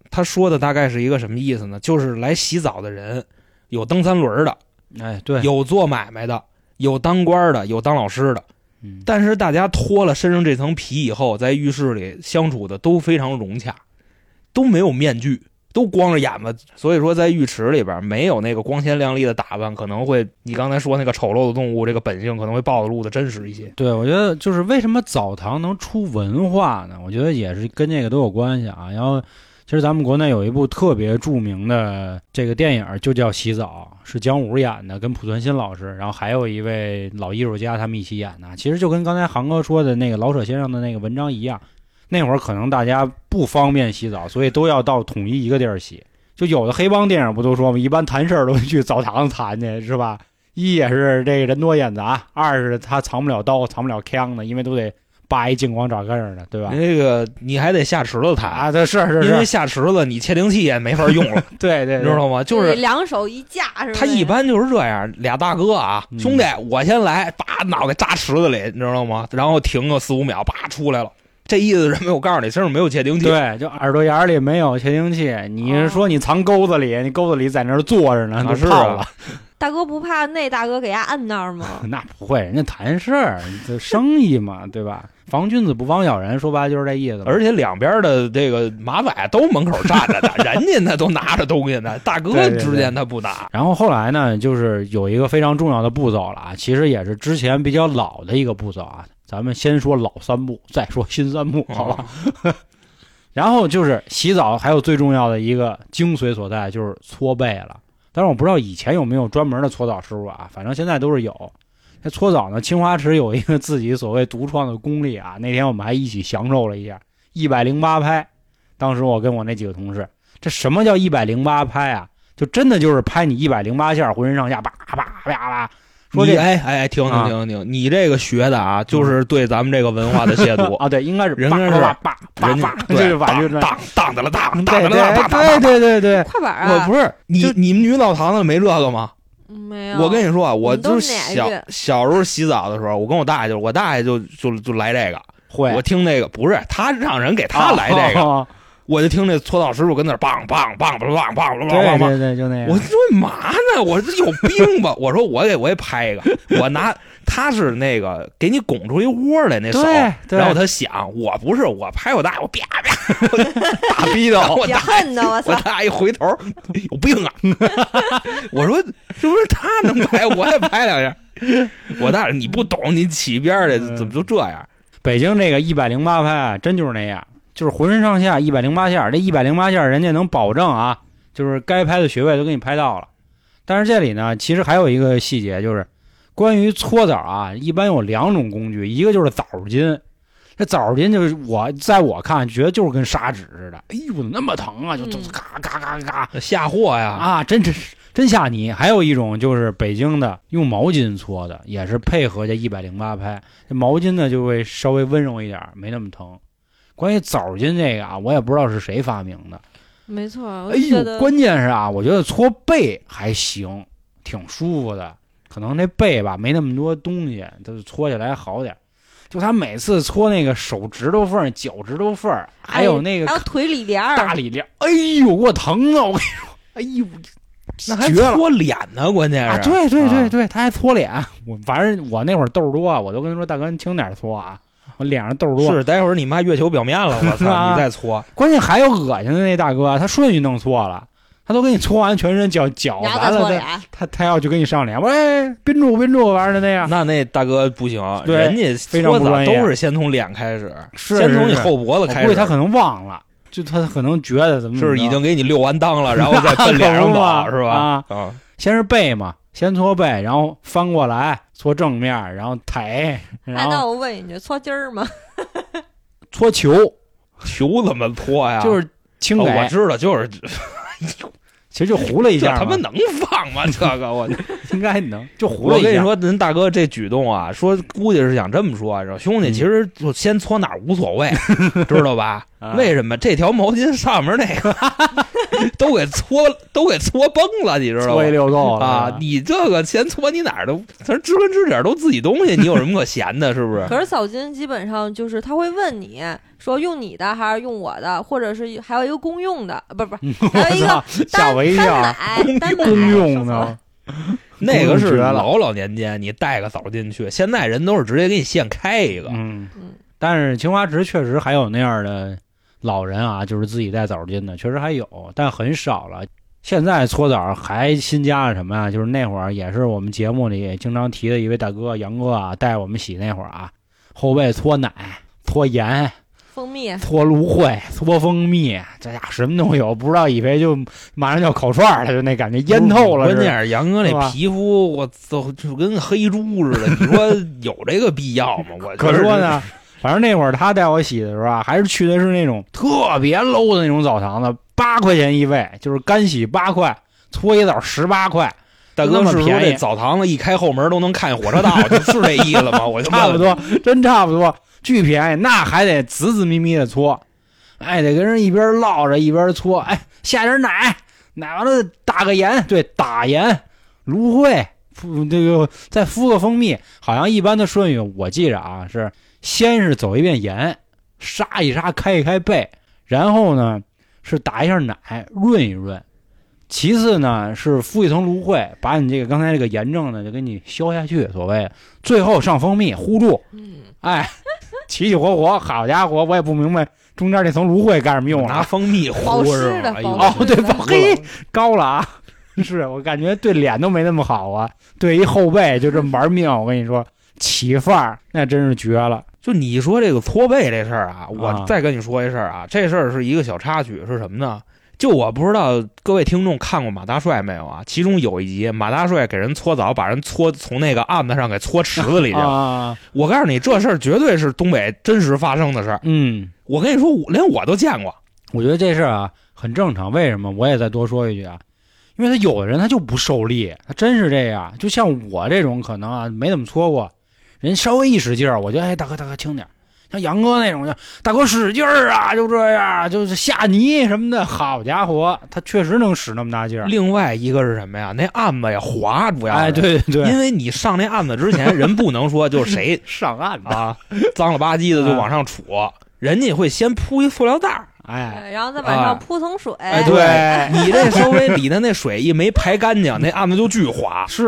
他说的大概是一个什么意思呢？就是来洗澡的人有蹬三轮的，哎，对，有做买卖的，有当官的，有当老师的。但是大家脱了身上这层皮以后，在浴室里相处的都非常融洽。都没有面具，都光着眼吧，所以说在浴池里边没有那个光鲜亮丽的打扮，可能会你刚才说那个丑陋的动物这个本性可能会暴露的真实一些。对，我觉得就是为什么澡堂能出文化呢？我觉得也是跟这个都有关系啊。然后其实咱们国内有一部特别著名的这个电影就叫《洗澡》，是姜武演的，跟濮存昕老师，然后还有一位老艺术家他们一起演的。其实就跟刚才航哥说的那个老舍先生的那个文章一样，那会儿可能大家不方便洗澡，所以都要到统一一个地儿洗。就有的黑帮电影不都说吗？一般谈事儿都去澡堂谈去，是吧？一也是这个人多眼杂，二是他藏不了刀，藏不了枪的，因为都得扒一净光找根儿的，对吧？那个你还得下池子谈啊，对，是，因为下池子你窃听器也没法用了，对，知道吗？就是两手一架，是吧？他一般就是这样，俩大哥啊，兄弟，我先来，把脑袋扎池子里，你知道吗？然后停个4-5秒，叭出来了。这意思是没有，我告诉你，身上没有窃听器。对，就耳朵眼里没有窃听器。你是说你藏钩子里，你钩子里在那儿坐着呢，都泡了。大哥不怕那大哥给他按那儿吗？那不会，人家谈事儿，这生意嘛，对吧？防君子不防小人，说白就是这意思。而且两边的这个马仔都门口站着的，人家那都拿着东西呢，大哥之间他不拿。对。然后后来呢，就是有一个非常重要的步骤了啊，其实也是之前比较老的一个步骤啊。咱们先说老三步，再说新三步，好吧？然后就是洗澡，还有最重要的一个精髓所在就是搓背了。但是我不知道以前有没有专门的搓澡师傅啊，反正现在都是有。那搓澡呢，青花池有一个自己所谓独创的功力啊。那天我们还一起享受了一下108拍，当时我跟我那几个同事，这什么叫108拍啊？就真的就是拍你108下，浑身上下叭叭叭叭。说这停，你这个学的啊，就是对咱们这个文化的亵渎啊！对，应该是人家是叭，对吧？对，快板啊！我不是你们女澡堂子没这个吗？没有。我跟你说啊，我就是小时候洗澡的时候，我跟我大爷就是，我大爷就来这个，会我听那个不是他让人给他来这个。我就听那搓澡师傅跟那儿梆梆梆，对，就那样。我说嘛呢？我说有病吧？我说我也拍一个。我拿他是那个给你拱出一窝来那手，然后他想我不是我拍我大我啪啪打逼的，我恨的我大一回头有病啊！我说是不是他能拍我也拍两下？我大你不懂你起边的怎么就这样？北京这个108拍啊，真就是那样。就是浑身上下108下，这108下人家能保证啊，就是该拍的穴位都给你拍到了。但是这里呢，其实还有一个细节，就是关于搓澡啊，一般有2种工具，一个就是澡巾，这澡巾就是在我看觉得就是跟砂纸似的，哎呦那么疼啊，就咔咔咔咔吓唬呀啊，真吓你。还有一种就是北京的用毛巾搓的，也是配合这108拍，这毛巾呢就会稍微温柔一点，没那么疼。关于澡巾这个啊，我也不知道是谁发明的。没错，哎呦，关键是啊，我觉得搓背还行，挺舒服的。可能那背吧没那么多东西，它就搓起来好点。就他每次搓那个手指头缝、脚趾头缝，还有那个还有腿里边、大里边，哎呦，我疼啊！我跟你说，哎呦，那还搓脸呢，关键是、啊。对对对对，他还搓脸。我反正我那会儿痘多啊，我都跟他说，大哥，你轻点搓啊。我脸上痘多，是待会儿你妈月球表面了，我操、啊！你再搓，关键还有恶心的那大哥，他顺序弄错了，他都给你搓完全身脚完了，他要去给你上脸，喂，宾住宾住，玩的那样。那大哥不行，人家搓澡都是先从脸开始，先从你后脖子开始。对，他可能忘了，就他可能觉得怎么是已经给你溜完裆了，然后再奔脸上跑是吧？啊、嗯，先是背嘛。先搓背，然后翻过来搓正面，然后抬。然后哎，那我问你，搓筋儿吗？搓球怎么搓呀？就是轻给、我知道，就是，其实就糊了一下。他们能放吗？这个我应该能，就糊了一下。我跟你说，您大哥这举动啊，说估计是想这么说，兄弟，其实就先搓哪儿无所谓，知道吧？为什么这条毛巾上面那个都给搓崩了，你知道吗？搓一溜够了啊！你这个先搓你哪儿都，咱知根知底都自己东西，你有什么可闲的？是不是？可是扫巾基本上就是他会问你说用你的还是用我的，或者是还有一个公用的，不，还有一个单奶公用的。那个是老年间你带个扫巾去，现在人都是直接给你现开一个。嗯，但是青花池确实还有那样的。老人啊，就是自己带澡巾的，确实还有，但很少了。现在搓澡还新加了什么啊？就是那会儿也是我们节目里经常提的一位大哥杨哥啊，带我们洗那会儿啊，后背搓奶、搓盐、蜂蜜、搓芦荟、搓蜂蜜，这家什么都有，不知道以为就马上就烤串了，就那感觉腌透了。关键是杨哥那皮肤，我操，就跟黑猪似的。你说有这个必要吗？我可说呢。反正那会儿他带我洗的时候啊，还是去的是那种特别 low 的那种澡堂子，8块钱一位，就是干洗8块，搓一澡18块。大哥是不是这澡堂子一开后门都能看火车道？就是这意思吗？我就差不多，真差不多，巨便宜，那还得仔仔咪咪的搓，哎，得跟人一边唠着一边搓，哎，下点奶完了打个盐，对，打盐，芦荟，这个再敷个蜂蜜，好像一般的顺序我记着啊是。先是走一遍盐，杀一杀，开一开背，然后呢是打一下奶，润一润。其次呢是敷一层芦荟，把你这个刚才这个炎症呢就给你消下去，所谓最后上蜂蜜糊住。哎，起火火，好家伙，我也不明白中间这层芦荟干什么用啊？拿蜂蜜糊是吧？哦，对，嘿，高了啊！是我感觉对脸都没那么好啊，对一后背就这么玩命，我跟你说。起范儿那真是绝了！就你说这个搓背这事儿啊，我再跟你说一事儿啊，这事儿是一个小插曲，是什么呢？就我不知道各位听众看过马大帅没有啊？其中有一集马大帅给人搓澡，把人搓从那个案子上给搓池子里去了。我告诉你，这事儿绝对是东北真实发生的事儿。嗯，我跟你说，连我都见过。我觉得这事儿啊很正常。为什么？我也再多说一句啊。因为他有的人他就不受力，他真是这样。就像我这种可能啊没怎么搓过。人稍微一使劲儿，我觉得哎，大哥轻点儿。像杨哥那种就大哥使劲儿啊，就这样，就是下泥什么的。好家伙，他确实能使那么大劲儿。另外一个是什么呀？那案子也滑，主要哎，对对对，因为你上那案子之前，人不能说就谁上案子啊，脏了吧唧的就往上杵，人家会先铺一塑料袋儿。哎，然后再往上铺层水。哎，对，你这稍微里的那水一没排干净，那案子就巨滑。是。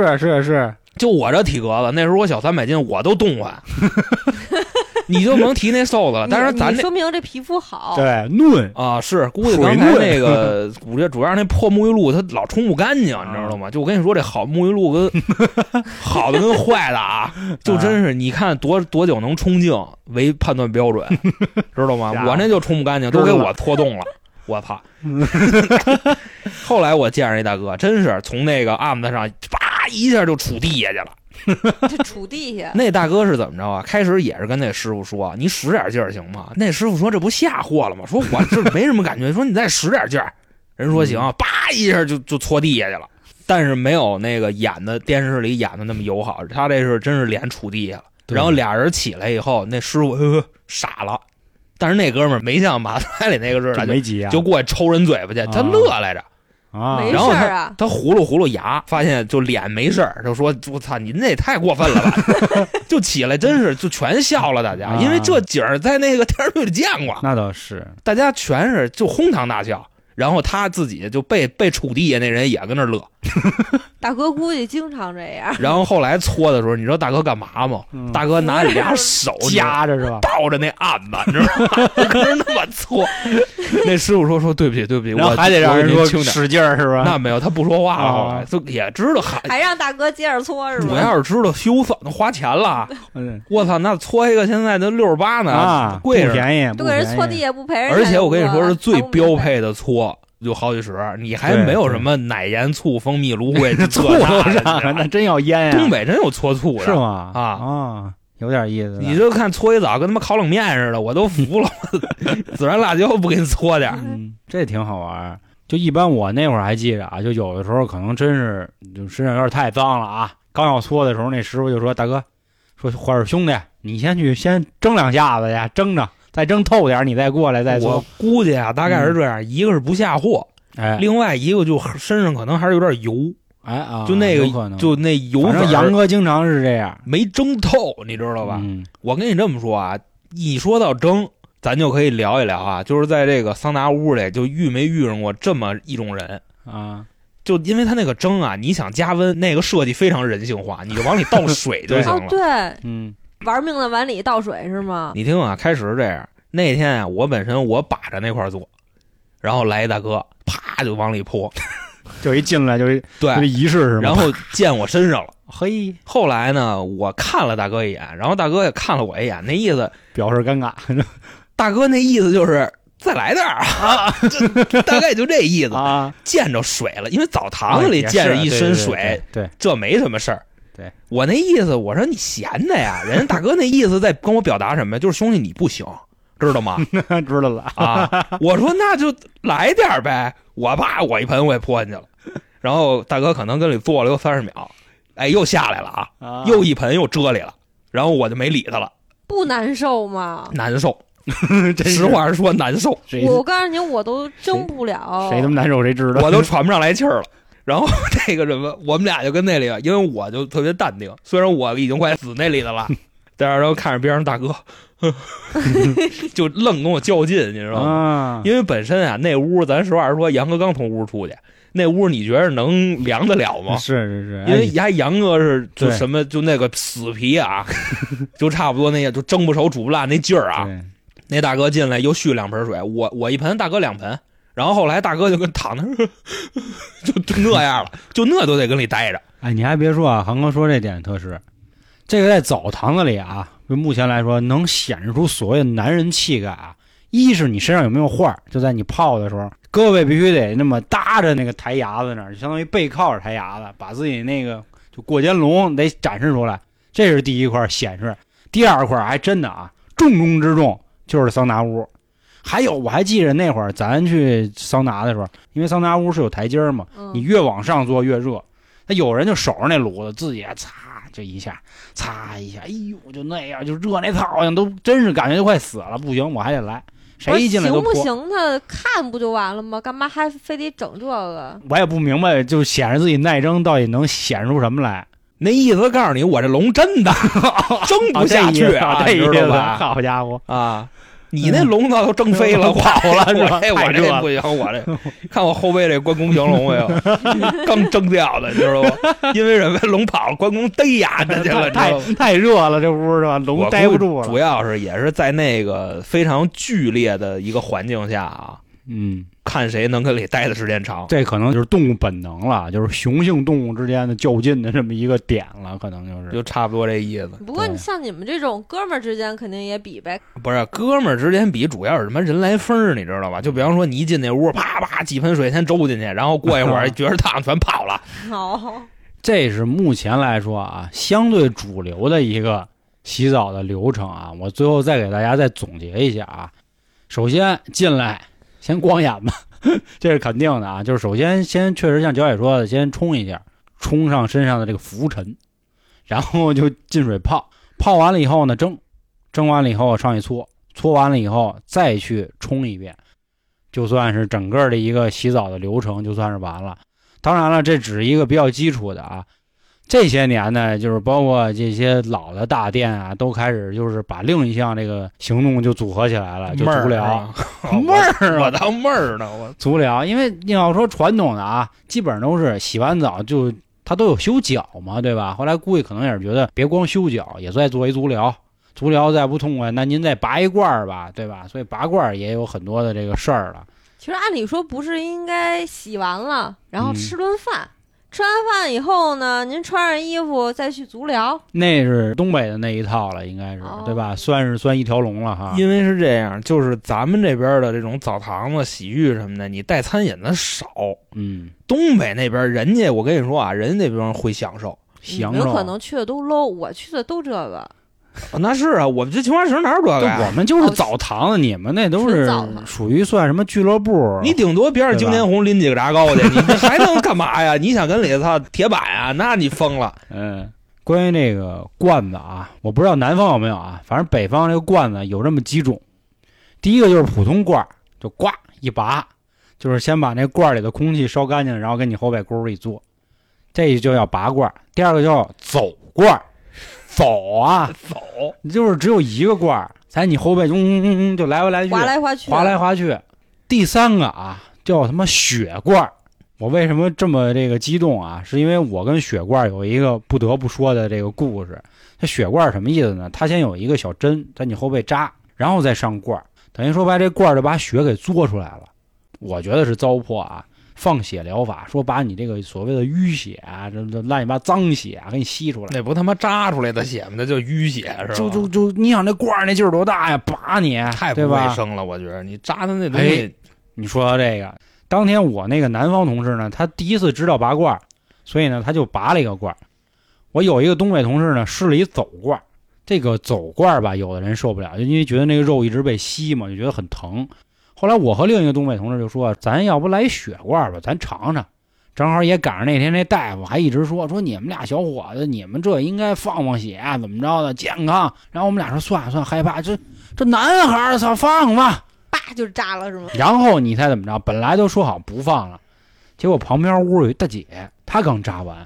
就我这体格子，那时候我小300斤，我都冻坏。你就甭提那瘦子了。但是咱说明这皮肤好，对，嫩啊，是。估计刚才那个，我觉得主要那破沐浴露，它老冲不干净，你知道吗？就我跟你说，这好沐浴露跟好的跟坏的啊，就真是你看多久能冲净为判断标准，知道吗？我那就冲不干净，都给我搓动了。我操！后来我见着那大哥，真是从那个案子上啪一下就杵地下去了。这杵地下？那大哥是怎么着啊？开始也是跟那师傅说：“你使点劲儿行吗？”那师傅说：“这不吓唬了吗？”说：“我这没什么感觉。”说：“你再使点劲儿。”人说：“行。”啪一下就搓地下去了。但是没有那个演的电视里演的那么友好，他这是真是脸杵地下了。然后俩人起来以后，那师傅傻了。但是那哥们儿没像马赛里那个似的，没急啊，就过去抽人嘴巴去，他乐来着。啊，没事啊，然后他葫芦牙，发现就脸没事儿，就说我操您这也太过分了吧，就起来真是就全笑了大家，因为这景儿在那个电视剧里见过，那倒是大家全是就哄堂大笑，然后他自己就被楚地爷那人也跟那乐，大哥估计经常这样。然后后来搓的时候，你知道大哥干嘛吗？大哥拿俩手夹着是吧，抱着那案子，你知道吗？跟人那么搓。那师傅说对不起对不起，然后还得让人说使劲儿是吧？那没有，他不说话了，后来就也知道还让大哥接着搓是吧？我要是知道修嗓能花钱了，我操，那搓一个现在都68呢，啊，贵不便宜，不给人搓地也不赔人。而且我跟你说是最标配的搓。就好几十，你还没有什么奶盐醋蜂蜜芦荟这醋都上，那真要腌呀！东北真有搓醋的，是吗？啊啊，有点意思。你就看搓一澡跟他妈烤冷面似的，我都服了。孜然辣椒不给你搓点，这挺好玩。就一般我那会儿还记着啊，就有的时候可能真是就身上有点太脏了啊，刚要搓的时候，那师傅就说：“大哥，说伙儿兄弟，你先蒸两下子呀，蒸着。”再蒸透点你再过来再做。我估计啊大概是这样，一个是不下货，哎，另外一个就身上可能还是有点油，哎啊，就那个就那油，反正杨哥经常是这样，没蒸透，你知道吧？我跟你这么说啊，一说到蒸，咱就可以聊一聊啊，就是在这个桑拿屋里就遇没遇上过这么一种人啊。就因为他那个蒸啊，你想加温，那个设计非常人性化，你就往里倒水就行了。对，哦，对，玩命的碗里倒水是吗？你听啊，开始这样。那天啊，我本身我把着那块做，然后来一大哥，啪就往里泼，就一进来就一对就仪式是吗？然后溅我身上了。嘿，后来呢，我看了大哥一眼，然后大哥也看了我一眼，那意思表示尴尬。大哥那意思就是再来点儿啊，大概就这意思啊。溅着水了，因为澡堂子里溅着一身水，对，这没什么事儿。对，我那意思，我说你闲的呀，人家大哥那意思在跟我表达什么呀？就是兄弟你不行，知道吗？知道了啊！我说那就来点呗，我啪我一盆我也泼进去了，然后大哥可能跟里坐了又30秒，哎，又下来了啊，又一盆又遮里了，然后我就没理他了。不难受吗？难受。实话说难受。我告诉你，我都争不了。谁那么难受谁知道？我都喘不上来气儿了。然后这个什么，我们俩就跟那里，因为我就特别淡定，虽然我已经快死那里的了，但是然后看着边上大哥就愣跟我较劲，你知道吗？因为本身啊，那屋咱实话实说，杨哥刚从屋出去，那屋你觉得能凉得了吗？是，因为杨哥是就什么就那个死皮啊，就差不多那些就蒸不熟煮不烂那劲儿啊。那大哥进来又续2盆水，我一盆，大哥2盆。然后后来大哥就跟躺那就那样了，就那都得跟里待着。哎，你还别说啊，韩哥说这点特是，这个在澡堂子里啊，就目前来说能显示出所谓的男人气概啊，一是你身上有没有画，就在你泡的时候，胳膊必须得那么搭着那个台牙子那儿，就相当于背靠着台牙子，把自己那个就过肩龙得展示出来，这是第一块显示。第二块还真的啊，重中之重就是桑拿屋。还有我还记着那会儿咱去桑拿的时候，因为桑拿屋是有台阶嘛，你越往上坐越热，那有人就守着那炉子自己擦这一下擦一下，哎呦就那样就热那套样，都真是感觉就快死了，不行我还得来，谁一进来都泼。行不行他看不就完了吗？干嘛还非得整这个？我也不明白，就显示自己耐蒸到底能显示出什么来。那意思告诉你，我这龙真的蒸不下去啊，这意思吧？好家伙啊！你那笼子都蒸飞了，跑了是吧？我这不行，我这看我后背这关公降龙没有？刚蒸掉的，你知道吗？因为什么？龙跑了，关公逮呀的去了，太热了，这屋是吧？龙待不住了。主要是也是在那个非常剧烈的一个环境下啊，看谁能跟里待的时间长。这可能就是动物本能了，就是雄性动物之间的较劲的这么一个点了，可能就差不多这意思。不过你像你们这种哥们儿之间肯定也比呗。不是哥们儿之间比，主要是什么人来分，你知道吧？就比方说你一进那屋，啪啪几盆水先周进去，然后过一会儿觉得烫全跑了。好，这是目前来说啊，相对主流的一个洗澡的流程啊。我最后再给大家再总结一下啊，首先进来。先光眼吧，这是肯定的啊。就是首先，确实像小野说的，先冲一下，冲上身上的这个浮尘，然后就进水泡，泡完了以后呢，蒸完了以后上去搓，搓完了以后再去冲一遍，就算是整个的一个洗澡的流程就算是完了。当然了，这只是一个比较基础的啊。这些年呢，就是包括这些老的大店啊，都开始就是把另一项这个行动就组合起来了，就足疗。妹儿，我当妹儿呢，我足疗。因为你要说传统的啊，基本上都是洗完澡就他都有修脚嘛，对吧？后来估计可能也是觉得别光修脚，也再做一足疗。足疗再不痛快，那您再拔一罐吧，对吧？所以拔罐也有很多的这个事儿了。其实按理说不是应该洗完了，然后吃顿饭。吃完饭以后呢，您穿上衣服再去足疗，那是东北的那一套了，应该是、对吧？算一条龙了哈。因为是这样，就是咱们这边的这种澡堂子、洗浴什么的，你带餐饮的少。嗯，东北那边人家，我跟你说啊，人家那边会享受，有可能去的都 low， 我去的都这个。哦、那是啊，我们这青花瓷哪有这个、啊？我们就是澡堂子，你们那都是属于算什么俱乐部？你顶多别让惊天红拎几个炸糕去，你还能干嘛呀？你想跟里头铁板啊？那你疯了。嗯，关于那个罐子啊，我不知道南方有没有啊，反正北方这个罐子有这么几种。第一个就是普通罐，就呱一拔，就是先把那罐里的空气烧干净，然后跟你后背沟里坐，这就叫拔罐。第二个叫走罐。走啊走，就是只有一个罐儿，在你后背就来回来去，划来划去。第三个啊，叫他妈血罐儿。我为什么这么这个激动啊？是因为我跟血罐儿有一个不得不说的这个故事。这血罐儿什么意思呢？它先有一个小针在你后背扎，然后再上罐儿，等于说把这罐儿就把血给嘬出来了。我觉得是糟粕啊。放血疗法说把你这个所谓的淤血啊，这乱七八脏血啊，给你吸出来，那不他妈扎出来的血吗？那叫淤血是吧？就你想那罐儿那劲儿多大呀，拔你太不卫生了，我觉得你扎的那东西、哎。你说到这个，当天我那个南方同事呢，他第一次知道拔罐，所以呢他就拔了一个罐。我有一个东北同事呢，试了一走罐，这个走罐吧，有的人受不了，因为觉得那个肉一直被吸嘛，就觉得很疼。后来我和另一个东北同事就说，咱要不来血罐吧，咱尝尝。正好也赶上那天那大夫还一直说你们俩小伙子，你们这应该放血啊，怎么着的健康。然后我们俩说算害怕，这男孩儿操放吧，叭就炸了是吗？然后你猜怎么着？本来都说好不放了，结果旁边屋有一大姐，她刚扎完，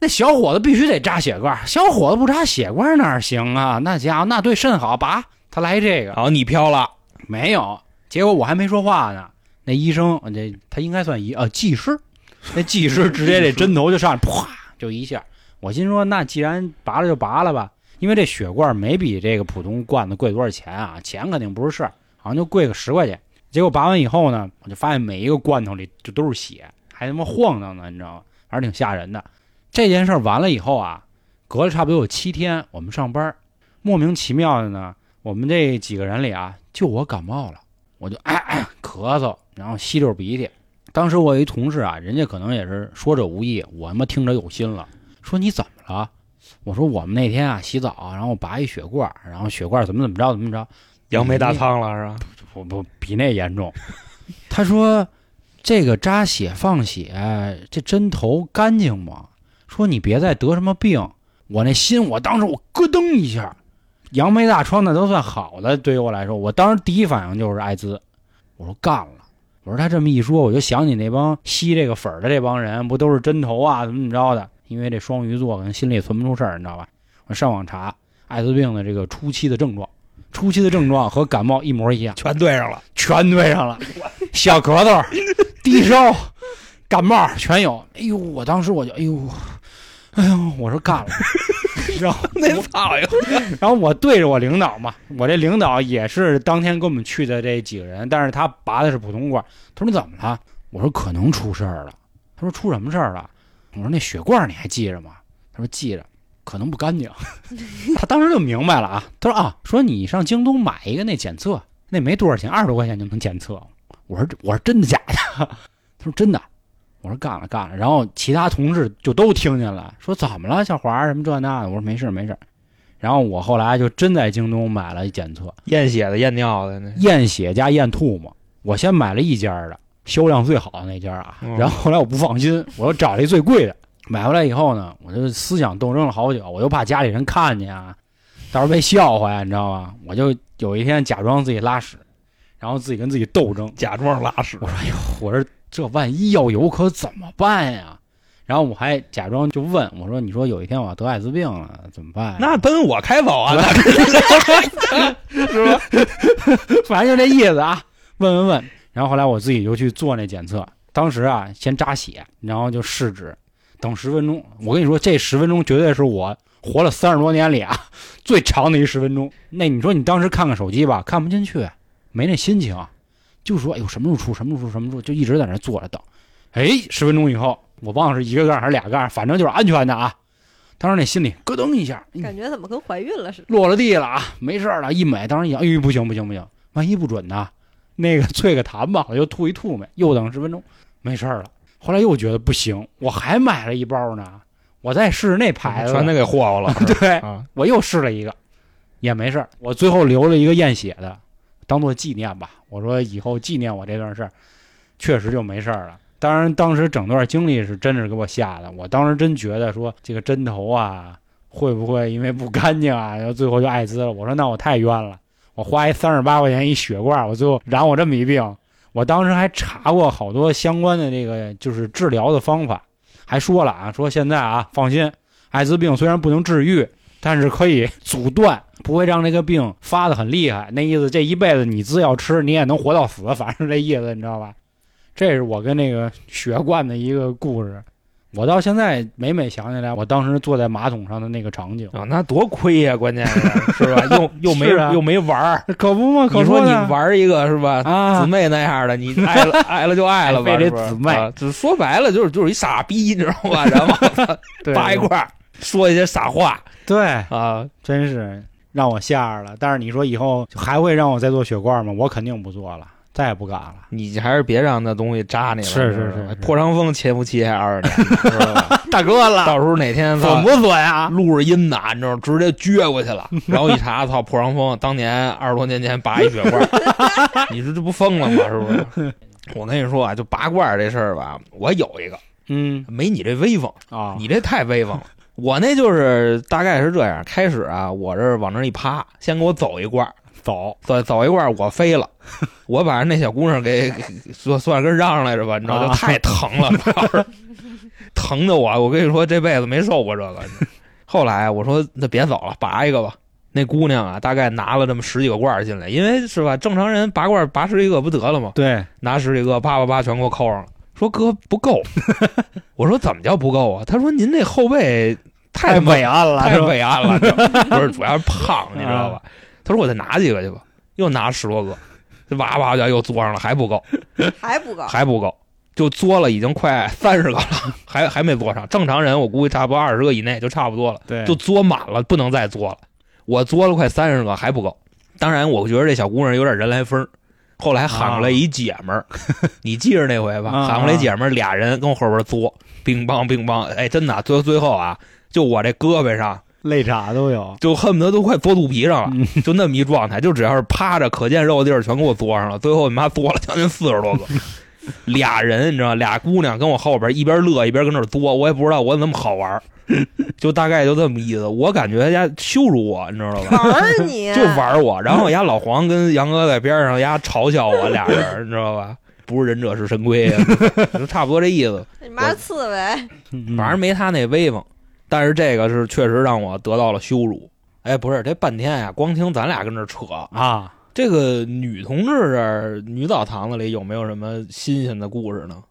那小伙子必须得扎血罐，小伙子不扎血罐哪行啊？那家伙那对肾好，拔他来这个，好你飘了没有？结果我还没说话呢，那医生这他应该算技师，那技师直接这针头就上来啪就一下。我心说那既然拔了就拔了吧，因为这血罐没比这个普通罐子贵多少钱啊，钱肯定不是事儿，好像就贵个10块钱。结果拔完以后呢，我就发现每一个罐头里就都是血，还他妈晃荡呢，你知道吗？反正挺吓人的。这件事儿完了以后啊，隔了差不多有7天，我们上班，莫名其妙的呢，我们这几个人里啊，就我感冒了。我就咳嗽，然后吸溜鼻涕。当时我有一同事啊，人家可能也是说者无意，我他妈听着有心了，说你怎么了？我说我们那天啊洗澡，然后拔一血罐，然后血罐怎么着，杨梅大烫了是吧？不比那严重。他说这个扎血放血，这针头干净吗？说你别再得什么病。我那心，我当时我咯噔一下。杨梅大疮那都算好的，对于我来说，我当时第一反应就是艾滋。我说干了，我说他这么一说，我就想起那帮吸这个粉儿的这帮人，不都是针头啊，怎么着的？因为这双鱼座可能心里存不出事儿，你知道吧？我上网查艾滋病的这个初期的症状和感冒一模一样，全对上了，小咳嗽、低烧、感冒全有。哎呦，我当时我就哎呦，我说干了。然后那操呀！然后我对着我领导嘛，我这领导也是当天跟我们去的这几个人，但是他拔的是普通罐。他说你怎么了？我说可能出事儿了。他说出什么事儿了？我说那血罐你还记着吗？他说记着，可能不干净。他当时就明白了啊。他说啊，说你上京东买一个那检测，那没多少钱，20多块钱就能检测。我说真的假的？他说真的。我说干了，然后其他同事就都听见了，说怎么了，小华什么这那的。我说没事。然后我后来就真在京东买了检测，验血的、验尿的，验血加验吐沫。我先买了一家的，销量最好的那家啊。然后后来我不放心，我又找了一最贵的。买回来以后呢，我就思想斗争了好久，我又怕家里人看见啊，到时候被笑话呀，你知道吗？我就有一天假装自己拉屎，然后自己跟自己斗争，假装拉屎。我说：“哎呦，我说这万一要有可怎么办呀？”然后我还假装就问我说：“你说有一天我得艾滋病了怎么办？”那奔我开走啊，是吧？反正就这意思啊。问。然后后来我自己就去做那检测，当时啊先扎血，然后就试纸，等10分钟。我跟你说，这10分钟绝对是我活了30多年里啊最长的一10分钟。那你说你当时看看手机吧，看不进去，没那心情，就说哎呦什么时候出什么时候，就一直在那坐着等。哎，10分钟以后，我忘了是一个杠还是俩杠，反正就是安全的啊。当时那心里咯噔一下，感觉怎么跟怀孕了似的，落了地了啊，没事了。一美当时想，哎呦不行，万一不准呢？那个啐个痰吧，又吐一吐没，又等10分钟，没事了。后来又觉得不行，我还买了一包呢，我再试试那牌子，全都给霍霍了。对、啊，我又试了一个，也没事。我最后留了一个验血的。当做纪念吧，我说以后纪念我这段事儿，确实就没事了。当然，当时整段经历是真是给我吓的，我当时真觉得说这个针头啊，会不会因为不干净啊，然后最后就艾滋了？我说那我太冤了，我花一38块钱一血罐，我最后染我这么一病。我当时还查过好多相关的这个就是治疗的方法，还说了啊，说现在啊放心，艾滋病虽然不能治愈，但是可以阻断，不会让这个病发得很厉害。那意思这一辈子你自要吃你也能活到死，反正这意思，你知道吧？这是我跟那个血罐的一个故事。我到现在每想起来我当时坐在马桶上的那个场景啊，那多亏呀、啊、关键 是吧，又没、啊、又没玩，可不嘛，可不，你说你玩一个是吧、啊、姊妹那样的，你爱了就爱了吧，非得姊妹、啊、只说白了就是一傻逼，你知道吧？然后扒一块说一些傻话，对啊，真是让我吓着了。但是你说以后还会让我再做血罐吗？我肯定不做了，再也不敢了。你还是别让那东西扎你了。是，破伤风潜伏期还20年，知道吧？大哥了，到时候哪天损不损啊？录着音呢，你知道，直接撅过去了。然后一查，操，破伤风，当年20多年前拔一血罐，你说这不疯了吗？是不是？我跟你说啊，就拔罐这事儿吧，我有一个，没你这威风啊、哦，你这太威风了。我那就是大概是这样，开始啊，我这往那一趴，先给我走一罐，走一罐，我飞了，我把那小姑娘给算跟让来着吧，你知道，就太疼了，疼的我跟你说这辈子没受过这个。后来我说那别走了，拔一个吧。那姑娘啊，大概拿了这么10几个罐进来，因为是吧，正常人拔罐拔10几个不得了吗？对，拿10几个，啪全给我扣上了。说哥不够，我说怎么叫不够啊？他说您这后背太伟岸了，太伟岸了，不是主要是胖，你知道吧？他说我再拿几个去吧，又拿10多个，这哇就又嘬上了，还不够，就嘬了已经快30个了，还没嘬上。正常人我估计差不多20个以内就差不多了，对，就嘬满了，不能再嘬了。我嘬了快30个还不够，当然我觉得这小姑娘有点人来疯。后来喊过来一姐们儿、啊，你记着那回吧，啊、喊过来一姐们儿，俩人跟我后边作，乒乓乒乓，哎，真的，最后啊，就我这胳膊上肋叉都有，就恨不得都快嘬肚皮上了、就那么一状态，就只要是趴着可见肉的地儿全给我嘬上了，最后你妈嘬了将近40多个，俩人你知道，俩姑娘跟我后边一边乐一边跟那嘬，我也不知道我怎么好玩。就大概就这么意思，我感觉人家羞辱我，你知道吧？玩你、啊、就玩我，然后人家老黄跟杨哥在边上，人家嘲笑我俩人，你知道吧？不是忍者是神龟、啊，就差不多这意思。你妈刺猬，反正没他那威风，但是这个是确实让我得到了羞辱。哎，不是这半天呀、啊，光听咱俩跟这扯啊。这个女同志这女澡堂子里有没有什么新鲜的故事呢？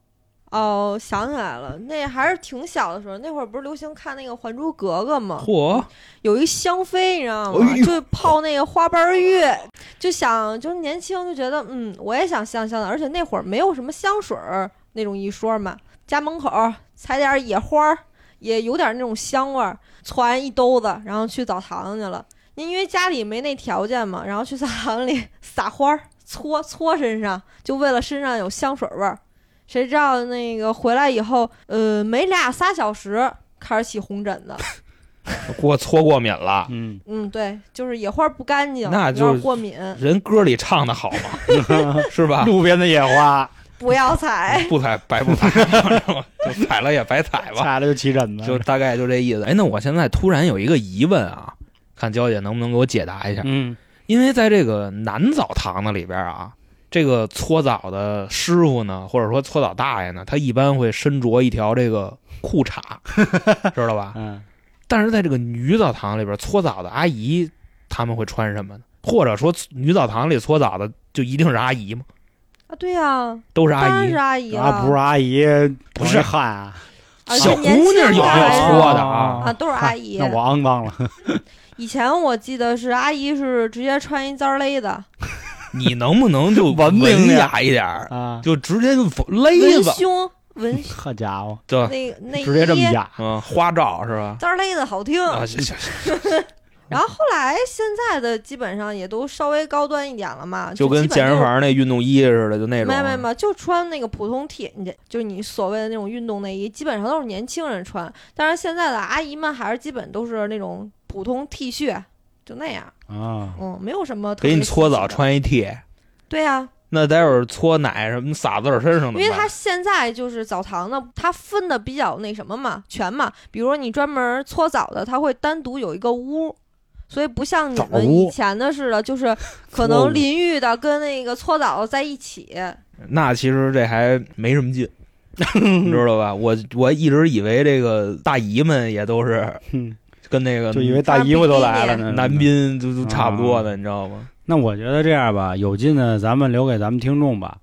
哦，想起来了，那还是挺小的时候，那会儿不是流行看那个《还珠格格》吗？嚯，有一个香妃，你知道吗？就泡那个花瓣浴，就想，就是年轻就觉得，我也想香香的，而且那会儿没有什么香水那种一说嘛，家门口采点野花，也有点那种香味儿，攒一兜子，然后去澡堂去了。您因为家里没那条件嘛，然后去澡堂里撒花，搓身上，就为了身上有香水味儿。谁知道那个回来以后，没2-3小时开始起红疹子，我搓过敏了。对，就是野花不干净，那就是过敏。人歌里唱的好嘛，是吧？路边的野花不要采，不采白不采，就采了也白采吧，采了就起疹子，就大概就这意思。哎，那我现在突然有一个疑问啊，看娇姐能不能给我解答一下？因为在这个男澡堂子里边啊。这个搓澡的师傅呢，或者说搓澡大爷呢，他一般会身着一条这个裤衩，知道吧？嗯。但是在这个女澡堂里边搓澡的阿姨，他们会穿什么呢？或者说女澡堂里搓澡的就一定是阿姨吗？啊，对啊，都是阿姨，当然是阿姨啊，不是阿姨不是汉啊。小姑娘有要搓的啊，啊，都是阿姨。那我肮脏了。以前我记得是阿姨是直接穿一脏勒的。你能不能就文雅一点啊？就直接就勒吧。胸文，好家伙，对，那直接这么雅，嗯，花罩是吧？脏勒的好听。啊，行。然后后来现在的基本上也都稍微高端一点了嘛，就跟健身房那运动衣似的，就那种。没，就穿那个普通 T， 就是你所谓的那种运动内衣，基本上都是年轻人穿。但是现在的阿姨们还是基本都是那种普通 T 恤，就那样啊，嗯，没有什么特别。给你搓澡穿一 T。对呀、啊。那待会儿搓奶什么洒自个儿身上的，因为他现在就是澡堂呢，他分的比较那什么嘛，全嘛。比如说你专门搓澡的，他会单独有一个屋。所以不像你们以前的似的，就是可能淋浴的跟那个搓澡的在一起。那其实这还没什么劲，你知道吧？我一直以为这个大姨们也都是跟那个，就以为大姨们都来了呢，男宾都差不多的、啊，你知道吗？那我觉得这样吧，有劲的咱们留给咱们听众吧。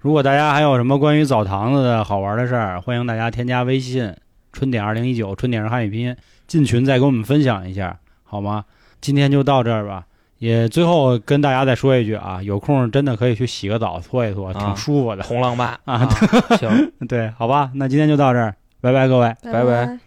如果大家还有什么关于澡堂子的好玩的事儿，欢迎大家添加微信“春点2019”，春点是汉语拼音，进群再跟我们分享一下，好吗？今天就到这儿吧，也最后跟大家再说一句啊，有空真的可以去洗个澡搓一搓，挺舒服的。红浪漫啊，行，对，好吧，那今天就到这儿，拜拜各位，拜拜。